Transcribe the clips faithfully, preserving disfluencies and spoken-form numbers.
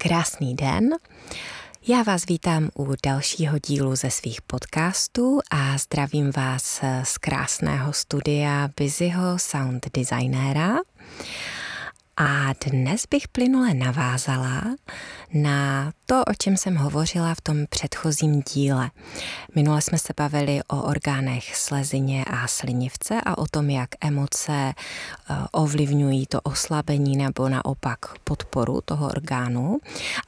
Krásný den. Já vás vítám u dalšího dílu ze svých podcastů a zdravím vás z krásného studia Busyho sound designéra. A dnes bych plynule navázala na to, o čem jsem hovořila v tom předchozím díle. Minule jsme se bavili o orgánech slezině a slinivce a o tom, jak emoce ovlivňují to oslabení nebo naopak podporu toho orgánu.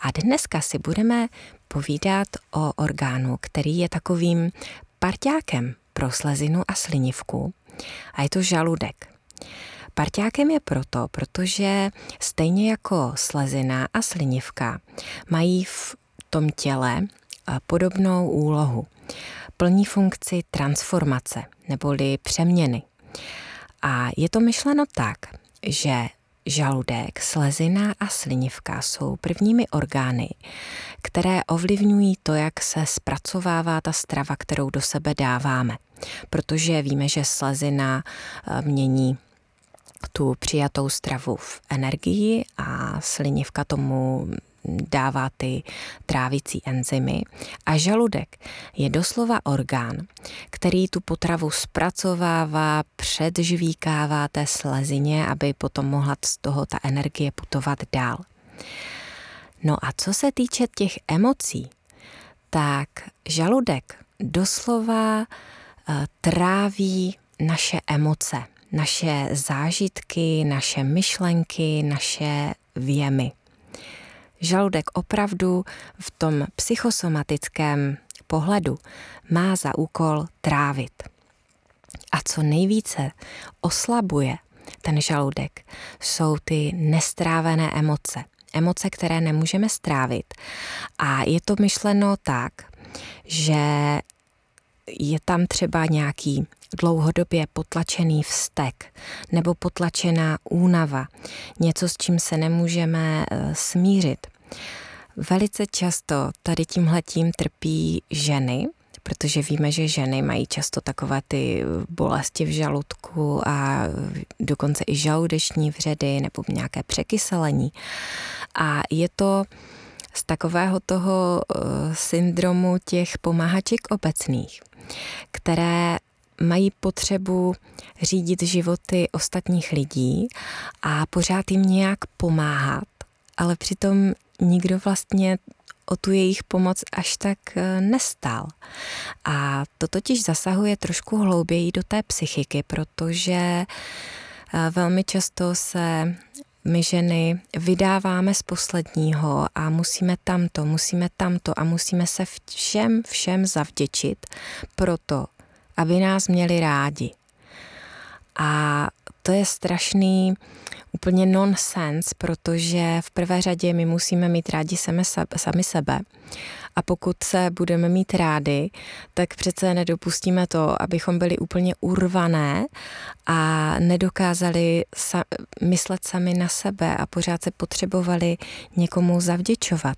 A dneska si budeme povídat o orgánu, který je takovým parťákem pro slezinu a slinivku. A je to žaludek. Parťákem je proto, protože stejně jako slezina a slinivka mají v tom těle podobnou úlohu. Plní funkci transformace neboli přeměny. A je to myšleno tak, že žaludek, slezina a slinivka jsou prvními orgány, které ovlivňují to, jak se zpracovává ta strava, kterou do sebe dáváme. Protože víme, že slezina mění tu přijatou stravu v energii a slinivka tomu dává ty trávicí enzymy. A žaludek je doslova orgán, který tu potravu zpracovává, předžvíkává té slezině, aby potom mohla z toho ta energie putovat dál. No a co se týče těch emocí, tak žaludek doslova tráví naše emoce, naše zážitky, naše myšlenky, naše vjemy. Žaludek opravdu v tom psychosomatickém pohledu má za úkol trávit. A co nejvíce oslabuje ten žaludek, jsou ty nestrávené emoce. Emoce, které nemůžeme strávit. A je to myšleno tak, že je tam třeba nějaký dlouhodobě potlačený vztek nebo potlačená únava, něco, s čím se nemůžeme smířit. Velice často tady tímhletím trpí ženy, protože víme, že ženy mají často takové ty bolesti v žaludku a dokonce i žaludeční vředy nebo nějaké překyselení. A je to z takového toho syndromu těch pomáhaček obecných, které mají potřebu řídit životy ostatních lidí a pořád jim nějak pomáhat, ale přitom nikdo vlastně o tu jejich pomoc až tak nestál. A to totiž zasahuje trošku hlouběji do té psychiky, protože velmi často se my ženy vydáváme z posledního a musíme tamto, musíme tamto a musíme se všem, všem zavděčit proto, aby nás měli rádi. A to je strašný úplně nonsens, protože v prvé řadě my musíme mít rádi sami sebe. A pokud se budeme mít rádi, tak přece nedopustíme to, abychom byli úplně urvané a nedokázali sa- myslet sami na sebe a pořád se potřebovali někomu zavděčovat.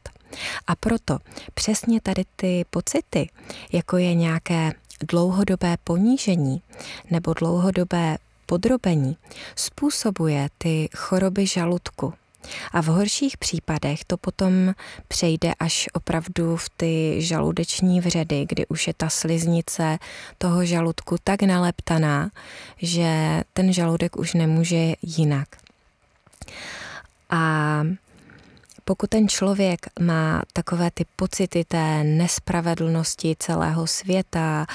A proto přesně tady ty pocity, jako je nějaké dlouhodobé ponížení nebo dlouhodobé podrobení, způsobuje ty choroby žaludku. A v horších případech to potom přejde až opravdu v ty žaludeční vředy, kdy už je ta sliznice toho žaludku tak naleptaná, že ten žaludek už nemůže jinak. A pokud ten člověk má takové ty pocity té nespravedlnosti celého světa,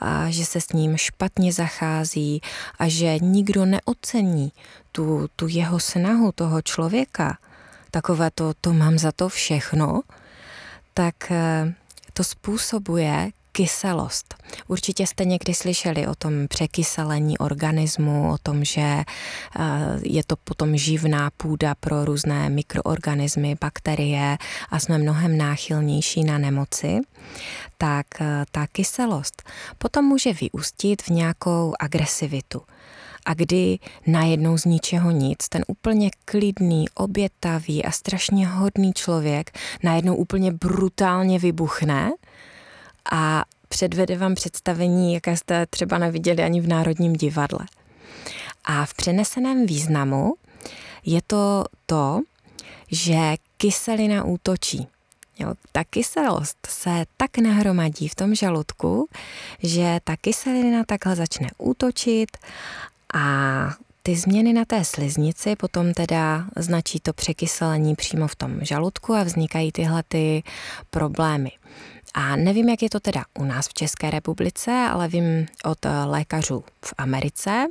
a že se s ním špatně zachází a že nikdo neocení tu, tu jeho snahu toho člověka, takové to, to mám za to všechno, tak to způsobuje kyselost. Určitě jste někdy slyšeli o tom překyselení organismu, o tom, že je to potom živná půda pro různé mikroorganismy, bakterie a jsme mnohem náchylnější na nemoci. Tak ta kyselost potom může vyústit v nějakou agresivitu. A kdy najednou z ničeho nic, ten úplně klidný, obětavý a strašně hodný člověk najednou úplně brutálně vybuchne a předvede vám představení, jaké jste třeba neviděli ani v Národním divadle. A v přeneseném významu je to to, že kyselina útočí. Jo, ta kyselost se tak nahromadí v tom žaludku, že ta kyselina takhle začne útočit a ty změny na té sliznici potom teda značí to překyselení přímo v tom žaludku a vznikají tyhle ty problémy. A nevím, jak je to teda u nás v České republice, ale vím od lékařů v Americe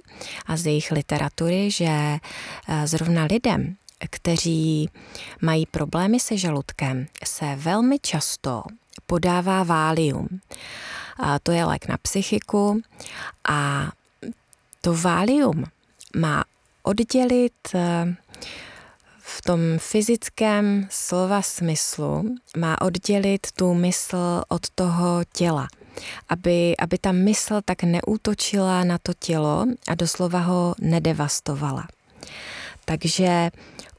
a z jejich literatury, že zrovna lidem, kteří mají problémy se žaludkem, se velmi často podává Valium. A to je lék na psychiku a to Valium má oddělit v tom fyzickém slova smyslu, má oddělit tu mysl od toho těla, aby, aby ta mysl tak neútočila na to tělo a doslova ho nedevastovala. Takže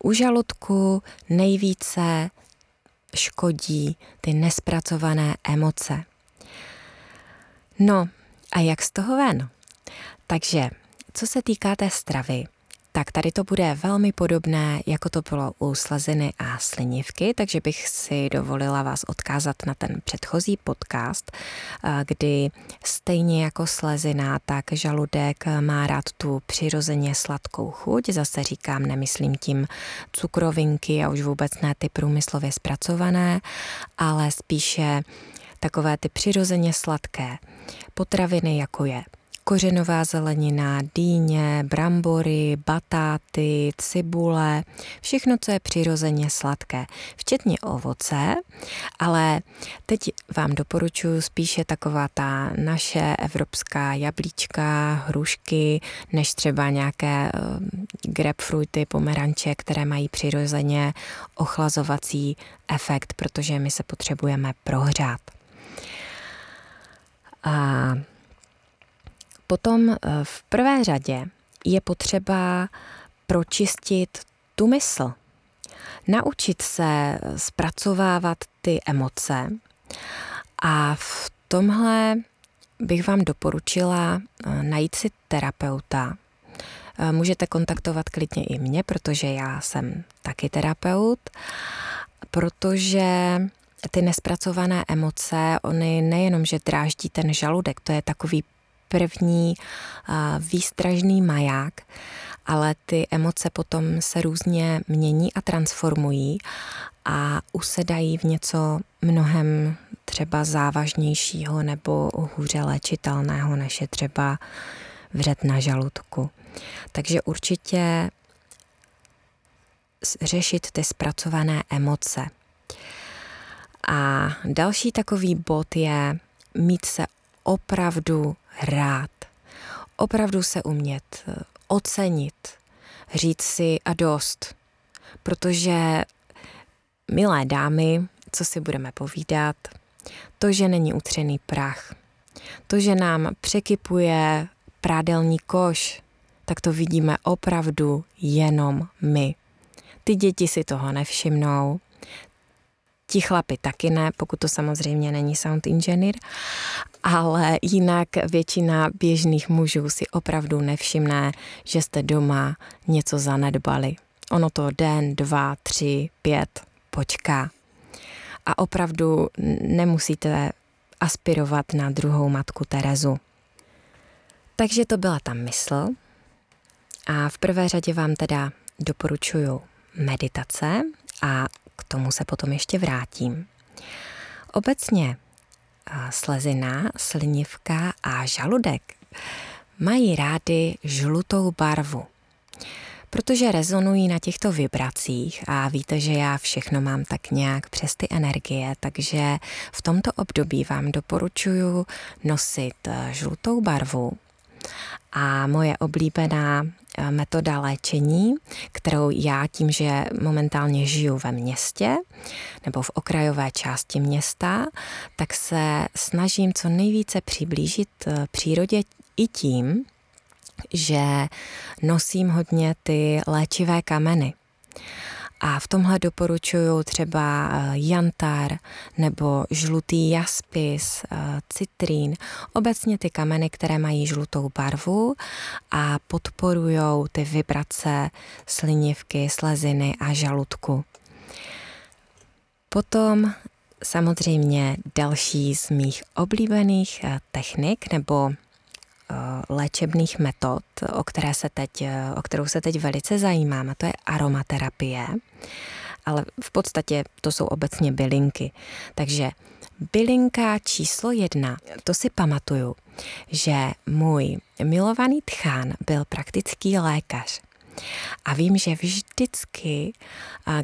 u žaludku nejvíce škodí ty nespracované emoce. No a jak z toho ven? Takže co se týká té stravy, tak tady to bude velmi podobné, jako to bylo u sleziny a slinivky, takže bych si dovolila vás odkázat na ten předchozí podcast, kdy stejně jako slezina, tak žaludek má rád tu přirozeně sladkou chuť. Zase říkám, nemyslím tím cukrovinky a už vůbec ne ty průmyslově zpracované, ale spíše takové ty přirozeně sladké potraviny, jako je kořenová zelenina, dýně, brambory, batáty, cibule, všechno, co je přirozeně sladké, včetně ovoce, ale teď vám doporučuji spíše taková ta naše evropská jablíčka, hrušky, než třeba nějaké grapefruity, pomeranče, které mají přirozeně ochlazovací efekt, protože my se potřebujeme prohřát. A potom v prvé řadě je potřeba pročistit tu mysl, naučit se zpracovávat ty emoce a v tomhle bych vám doporučila najít si terapeuta. Můžete kontaktovat klidně i mě, protože já jsem taky terapeut, protože ty nespracované emoce, ony nejenom, že dráždí ten žaludek, to je takový první výstražný maják, ale ty emoce potom se různě mění a transformují a usedají v něco mnohem třeba závažnějšího nebo hůře léčitelného, než je třeba vřet na žaludku. Takže určitě řešit ty zpracované emoce. A další takový bod je mít se opravdu rád. Opravdu se umět ocenit, říct si a dost. Protože, milé dámy, co si budeme povídat, to, že není utřený prach, to, že nám překypuje prádelní koš, tak to vidíme opravdu jenom my. Ty děti si toho nevšimnou, ti chlapi taky ne, pokud to samozřejmě není sound engineer, ale jinak většina běžných mužů si opravdu nevšimne, že jste doma něco zanedbali. Ono to den, dva, tři, pět počká. A opravdu nemusíte aspirovat na druhou matku Terezu. Takže to byla ta mysl. A v prvé řadě vám teda doporučuju meditace a k tomu se potom ještě vrátím. Obecně slezina, slinivka a žaludek mají rády žlutou barvu, protože rezonují na těchto vibracích a víte, že já všechno mám tak nějak přes ty energie, takže v tomto období vám doporučuji nosit žlutou barvu. A moje oblíbená metoda léčení, kterou já tím, že momentálně žiju ve městě nebo v okrajové části města, tak se snažím co nejvíce přiblížit přírodě i tím, že nosím hodně ty léčivé kameny. A v tomhle doporučuju třeba jantar nebo žlutý jaspis, citrín, obecně ty kameny, které mají žlutou barvu a podporujou ty vibrace slinivky, sleziny a žaludku. Potom samozřejmě další z mých oblíbených technik nebo léčebných metod, o, které se teď, o kterou se teď velice zajímám, a to je aromaterapie, ale v podstatě to jsou obecně bylinky. Takže bylinka číslo jedna, to si pamatuju, že můj milovaný tchán byl praktický lékař. A vím, že vždycky,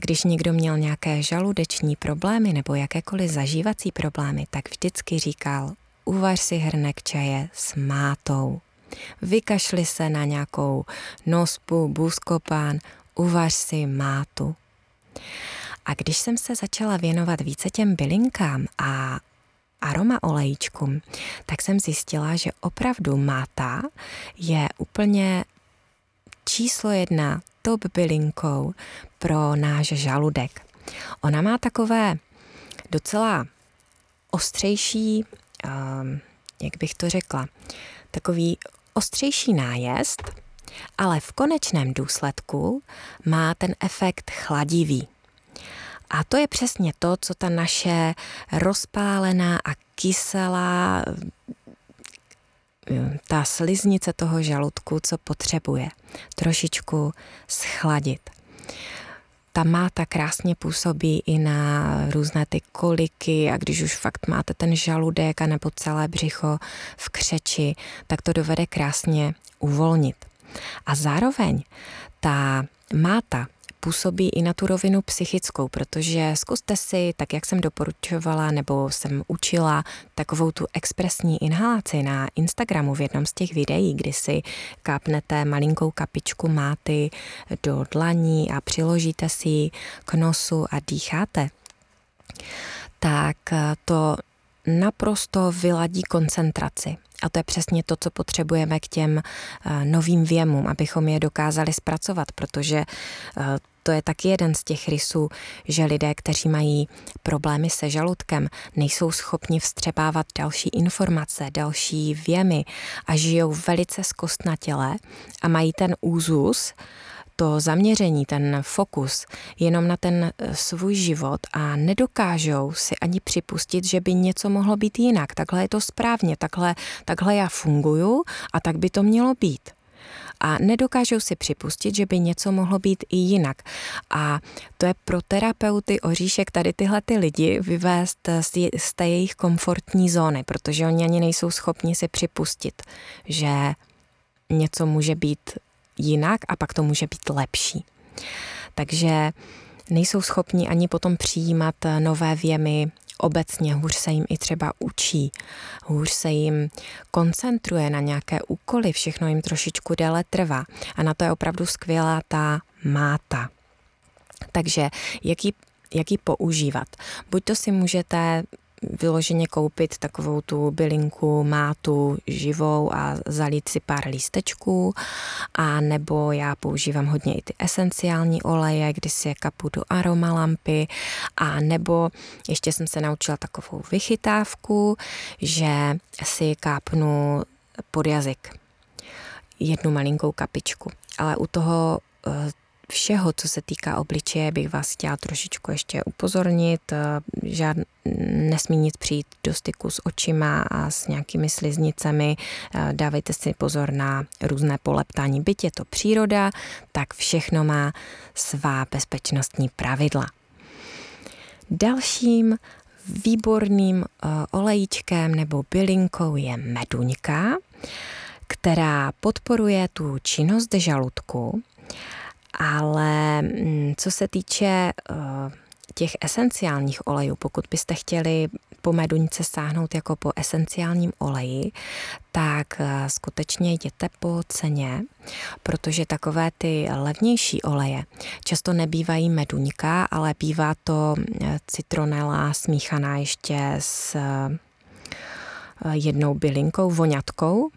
když někdo měl nějaké žaludeční problémy nebo jakékoliv zažívací problémy, tak vždycky říkal: uvař si hrnek čaje s mátou. Vykašli se na nějakou nospu, bůzkopán, uvař si mátu. A když jsem se začala věnovat více těm bylinkám a aroma olejíčkům, tak jsem zjistila, že opravdu máta je úplně číslo jedna top bylinkou pro náš žaludek. Ona má takové docela ostřejší, Um, jak bych to řekla, takový ostřejší nájezd, ale v konečném důsledku má ten efekt chladivý. A to je přesně to, co ta naše rozpálená a kyselá, ta sliznice toho žaludku, co potřebuje trošičku schladit. Ta máta krásně působí i na různé ty koliky, a když už fakt máte ten žaludek a nebo celé břicho v křeči, tak to dovede krásně uvolnit. A zároveň ta máta působí i na tu rovinu psychickou, protože zkuste si, tak jak jsem doporučovala nebo jsem učila takovou tu expresní inhalaci na Instagramu v jednom z těch videí, kdy si kápnete malinkou kapičku máty do dlaní a přiložíte si ji k nosu a dýcháte, tak to naprosto vyladí koncentraci. A to je přesně to, co potřebujeme k těm novým věmům, abychom je dokázali zpracovat, protože to je taky jeden z těch rysů, že lidé, kteří mají problémy se žaludkem, nejsou schopni vstřebávat další informace, další věmy a žijou velice zkostnatěle a mají ten úzus, to zaměření, ten fokus jenom na ten svůj život a nedokážou si ani připustit, že by něco mohlo být jinak. Takhle je to správně, takhle, takhle já funguju a tak by to mělo být. A nedokážou si připustit, že by něco mohlo být i jinak. A to je pro terapeuty oříšek tady tyhle ty lidi vyvést z té jejich komfortní zóny, protože oni ani nejsou schopni si připustit, že něco může být jinak a pak to může být lepší. Takže nejsou schopni ani potom přijímat nové věmy obecně, hůř se jim i třeba učí, hůř se jim koncentruje na nějaké úkoly, všechno jim trošičku déle trvá a na to je opravdu skvělá ta máta. Takže jak ji, jak ji používat? Buď to si můžete vyloženě koupit takovou tu bylinku mátu živou a zalít si pár lístečků, a nebo já používám hodně i ty esenciální oleje, kdy si je kapu do aromalampy, a nebo ještě jsem se naučila takovou vychytávku, že si kápnu pod jazyk jednu malinkou kapičku, ale u toho všeho, co se týká obličeje, bych vás chtěla trošičku ještě upozornit. Žád, nesmí nic přijít do styku s očima a s nějakými sliznicemi. Dávejte si pozor na různé poleptání. Byť je to příroda, tak všechno má svá bezpečnostní pravidla. Dalším výborným olejíčkem nebo bylinkou je meduňka, která podporuje tu činnost žaludku. Ale co se týče uh, těch esenciálních olejů, pokud byste chtěli po meduňce sáhnout jako po esenciálním oleji, tak uh, skutečně jděte po ceně, protože takové ty levnější oleje často nebývají meduňka, ale bývá to citronela smíchaná ještě s uh, jednou bylinkou, voňatkou,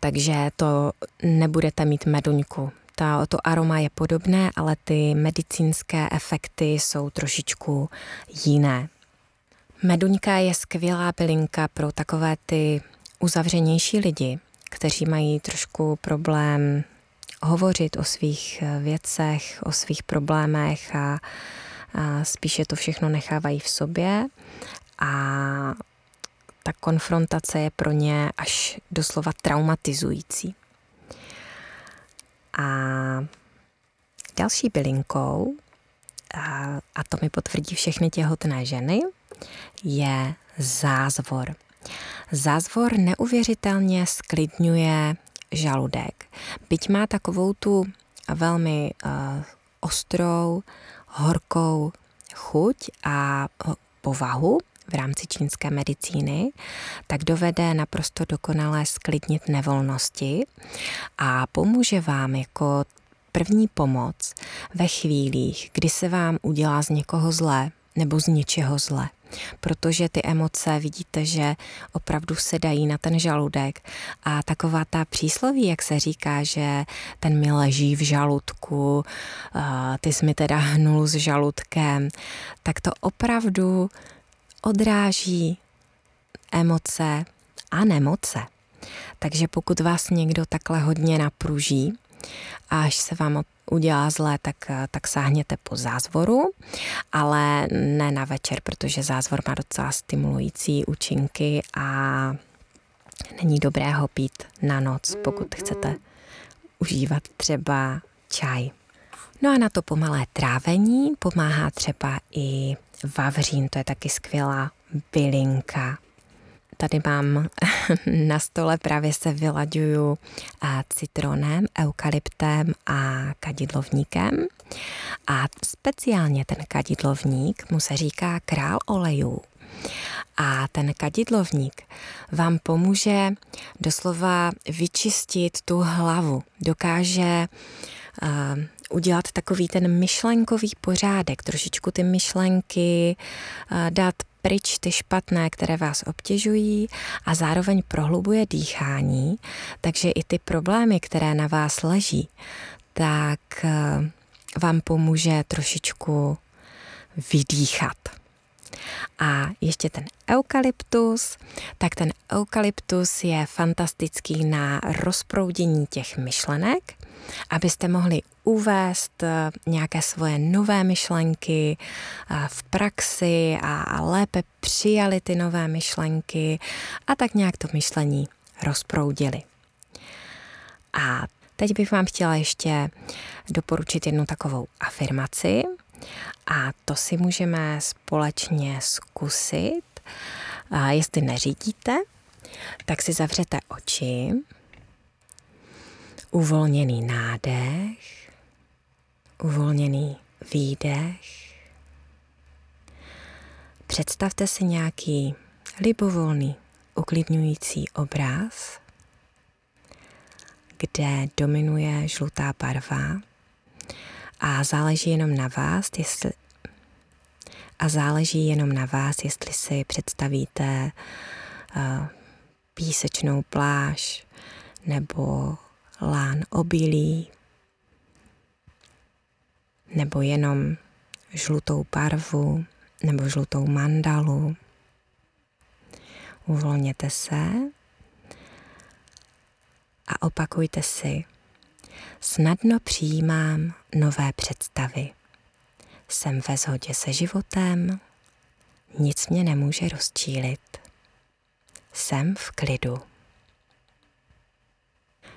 takže to nebudete mít meduňku. Ta, to aroma je podobné, ale ty medicínské efekty jsou trošičku jiné. Meduňka je skvělá bylinka pro takové ty uzavřenější lidi, kteří mají trošku problém hovořit o svých věcech, o svých problémech a spíše to všechno nechávají v sobě a ta konfrontace je pro ně až doslova traumatizující. A další bylinkou, a to mi potvrdí všechny těhotné ženy, je zázvor. Zázvor neuvěřitelně zklidňuje žaludek. Byť má takovou tu velmi uh, ostrou, horkou chuť a povahu v rámci čínské medicíny, tak dovede naprosto dokonale zklidnit nevolnosti a pomůže vám jako první pomoc ve chvílích, kdy se vám udělá z někoho zlé nebo z něčeho zlé. Protože ty emoce vidíte, že opravdu se dají na ten žaludek a taková ta přísloví, jak se říká, že ten mi leží v žaludku, ty jsi mi teda hnul s žaludkem, tak to opravdu odráží emoce a nemoce. Takže pokud vás někdo takhle hodně napruží a až se vám udělá zlé, tak, tak sáhněte po zázvoru, ale ne na večer, protože zázvor má docela stimulující účinky a není dobré ho pít na noc, pokud chcete užívat třeba čaj. No a na to pomalé trávení pomáhá třeba i vavřín, to je taky skvělá bylinka. Tady mám na stole, právě se vylaďuju citronem, eukalyptem a kadidlovníkem. A speciálně ten kadidlovník mu se říká král olejů. A ten kadidlovník vám pomůže doslova vyčistit tu hlavu. Dokáže uh, udělat takový ten myšlenkový pořádek, trošičku ty myšlenky uh, dát pryč ty špatné, které vás obtěžují a zároveň prohlubuje dýchání, takže i ty problémy, které na vás leží, tak vám pomůže trošičku vydýchat. A ještě ten eukalyptus, tak ten eukalyptus je fantastický na rozproudění těch myšlenek, abyste mohli uvést nějaké svoje nové myšlenky v praxi a, a lépe přijali ty nové myšlenky a tak nějak to myšlení rozproudili. A teď bych vám chtěla ještě doporučit jednu takovou afirmaci a to si můžeme společně zkusit. A jestli neřídíte, tak si zavřete oči, uvolněný nádech, uvolněný výdech. Představte si nějaký libovolný, uklidňující obraz, kde dominuje žlutá barva a záleží jenom na vás, jestli, a záleží jenom na vás, jestli si představíte uh, písečnou pláž nebo lán obilí nebo jenom žlutou barvu nebo žlutou mandalu. Uvolněte se a opakujte si. Snadno přijímám nové představy. Jsem ve shodě se životem, nic mě nemůže rozčílit. Jsem v klidu.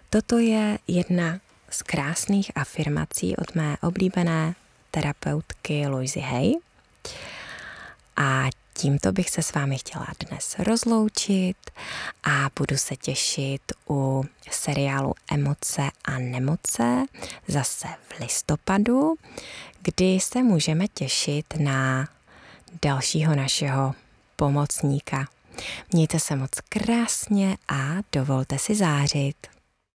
Toto je jedna z krásných afirmací od mé oblíbené terapeutky Louisy Hay. A tímto bych se s vámi chtěla dnes rozloučit a budu se těšit u seriálu Emoce a nemoce zase v listopadu, kdy se můžeme těšit na dalšího našeho pomocníka. Mějte se moc krásně a dovolte si zářit.